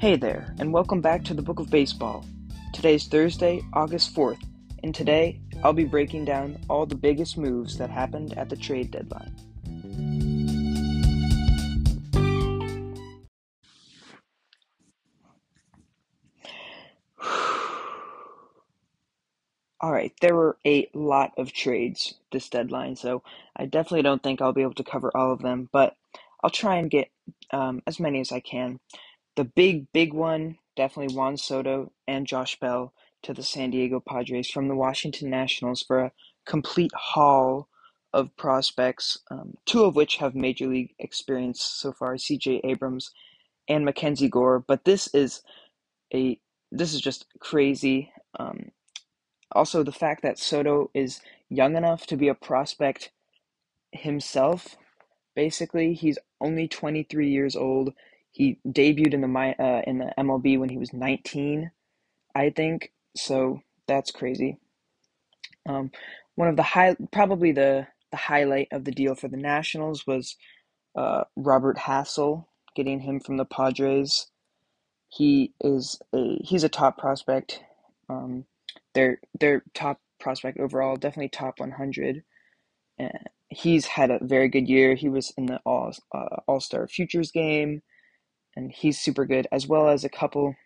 Hey there, and welcome back to the Book of Baseball. Today's Thursday, August 4th, and today I'll be breaking down all the biggest moves that happened at the trade deadline. Alright, there were a lot of trades this deadline, so I definitely don't think I'll be able to cover all of them, but I'll try and get as many as I can. The big one, definitely Juan Soto and Josh Bell to the San Diego Padres from the Washington Nationals for a complete haul of prospects, two of which have major league experience so far, CJ Abrams and Mackenzie Gore. But this is just crazy. Also, the fact that Soto is young enough to be a prospect himself, basically, he's only 23 years old. He debuted in the MLB when he was 19, I think. So that's crazy. One of the probably the highlight of the deal for the Nationals was Robert Hassel, getting him from the Padres. He's a top prospect. Their top prospect overall, definitely top 100. He's had a very good year. He was in the All-Star Futures game. And he's super good, as well as a couple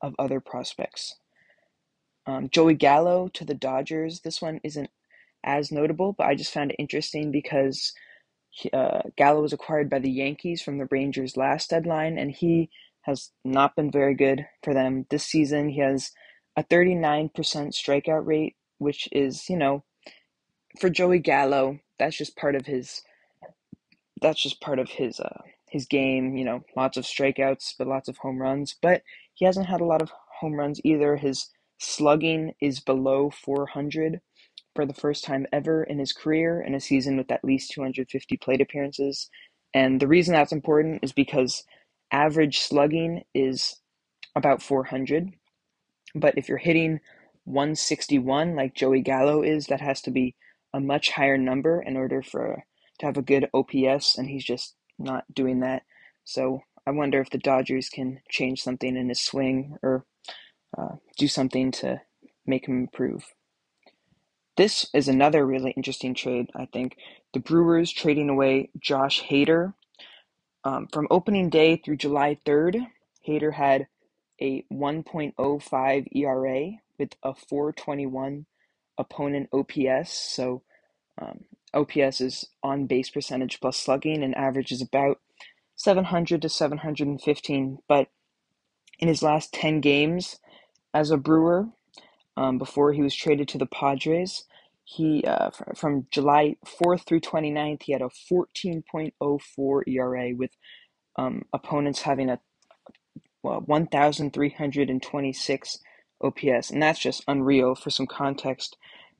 of other prospects. Joey Gallo to the Dodgers. This one isn't as notable, but I just found it interesting because Gallo was acquired by the Yankees from the Rangers last deadline, and he has not been very good for them this season. He has a 39% strikeout rate, which is, for Joey Gallo, that's just part of his game, lots of strikeouts, but lots of home runs. But he hasn't had a lot of home runs either. His slugging is below 400 for the first time ever in his career in a season with at least 250 plate appearances. And the reason that's important is because average slugging is about 400. But if you're hitting 161 like Joey Gallo is, that has to be a much higher number in order to have a good OPS, and he's just not doing that. So I wonder if the Dodgers can change something in his swing or do something to make him improve. This is another really interesting trade, I think. The Brewers trading away Josh Hader. From opening day through July 3rd, Hader had a 1.05 ERA with a 421 opponent OPS. So OPS is on-base percentage plus slugging, and average is about 700 to 715. But in his last 10 games as a Brewer, before he was traded to the Padres, he from July 4th through 29th, he had a 14.04 ERA with opponents having a 1,326 OPS. And that's just unreal. For some context,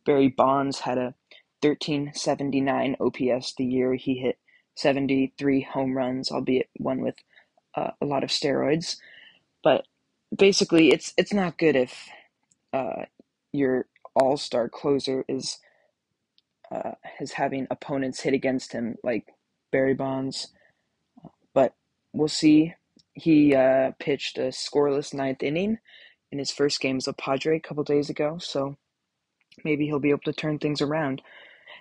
Barry Bonds had a 1379 OPS the year he hit 73 home runs, albeit one with a lot of steroids. But basically, it's not good if your all-star closer is having opponents hit against him like Barry Bonds. But we'll see. He pitched a scoreless ninth inning in his first game as a Padre a couple days ago, so maybe he'll be able to turn things around.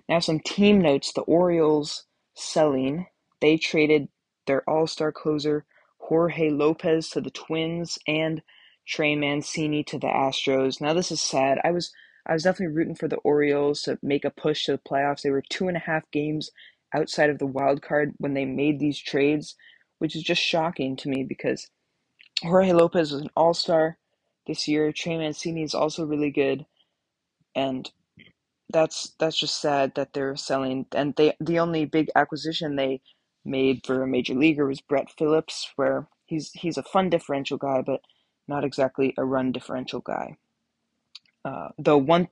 Now some team notes. The Orioles selling. They traded their all-star closer Jorge Lopez to the Twins and Trey Mancini to the Astros. Now this is sad. I was definitely rooting for the Orioles to make a push to the playoffs. They were 2.5 games outside of the wild card when they made these trades, which is just shocking to me because Jorge Lopez was an all-star this year. Trey Mancini is also really good. And that's just sad that they're selling. And the only big acquisition they made for a major leaguer was Brett Phillips, where he's a fun differential guy, but not exactly a run differential guy. Though one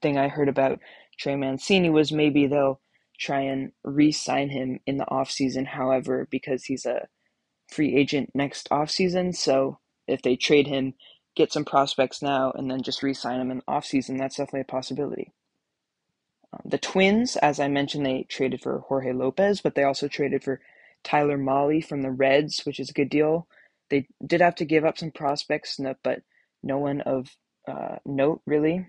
thing I heard about Trey Mancini was maybe they'll try and re-sign him in the offseason, however, because he's a free agent next offseason. So if they trade him, get some prospects now, and then just re-sign them in the offseason, that's definitely a possibility. The Twins, as I mentioned, they traded for Jorge Lopez, but they also traded for Tyler Molly from the Reds, which is a good deal. They did have to give up some prospects, but no one of note, really.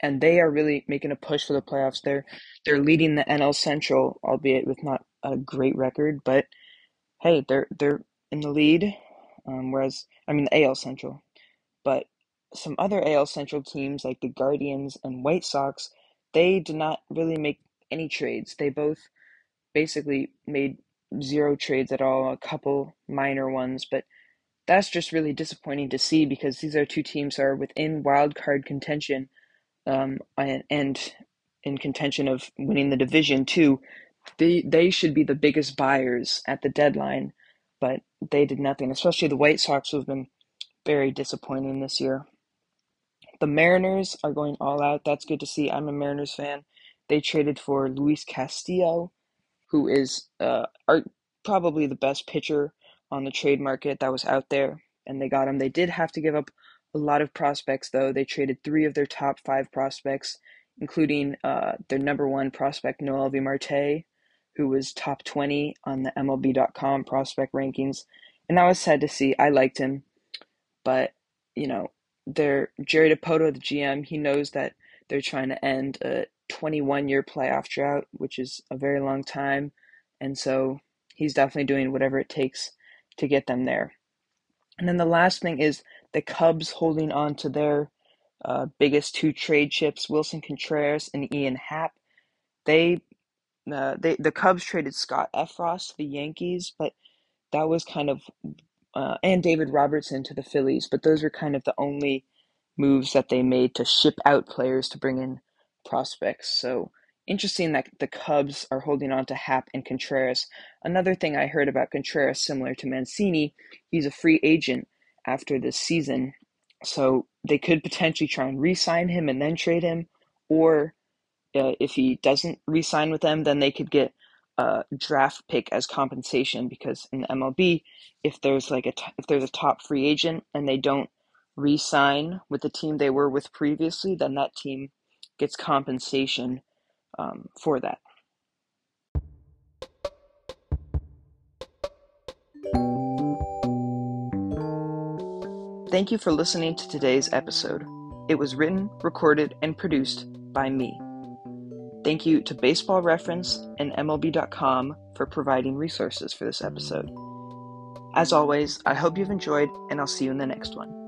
And they are really making a push for the playoffs. They're leading the NL Central, albeit with not a great record. But, hey, they're in the lead, the AL Central. But some other AL Central teams like the Guardians and White Sox, they did not really make any trades. They both basically made zero trades at all, a couple minor ones. But that's just really disappointing to see because these are two teams that are within wild card contention and in contention of winning the division too. They should be the biggest buyers at the deadline, but they did nothing, especially the White Sox, who have been very disappointing this year. The Mariners are going all out. That's good to see. I'm a Mariners fan. They traded for Luis Castillo, who is probably the best pitcher on the trade market that was out there, and they got him. They did have to give up a lot of prospects, though. They traded 3 of their top 5 prospects, including their number 1 prospect, Noelvi Marte, who was top 20 on the MLB.com prospect rankings. And that was sad to see. I liked him. But, Jerry DePoto, the GM, he knows that they're trying to end a 21-year playoff drought, which is a very long time. And so he's definitely doing whatever it takes to get them there. And then the last thing is the Cubs holding on to their biggest 2 trade chips, Wilson Contreras and Ian Happ. The Cubs traded Scott Efrost to the Yankees, but that was and David Robertson to the Phillies, but those were kind of the only moves that they made to ship out players to bring in prospects. So interesting that the Cubs are holding on to Happ and Contreras. Another thing I heard about Contreras, similar to Mancini, he's a free agent after this season. So they could potentially try and re-sign him and then trade him, or if he doesn't re-sign with them, then they could get a draft pick as compensation, because in the MLB, if there's a top free agent and they don't re-sign with the team they were with previously, then that team gets compensation for that. Thank you for listening to today's episode. It was written, recorded, and produced by me. Thank you to Baseball Reference and MLB.com for providing resources for this episode. As always, I hope you've enjoyed, and I'll see you in the next one.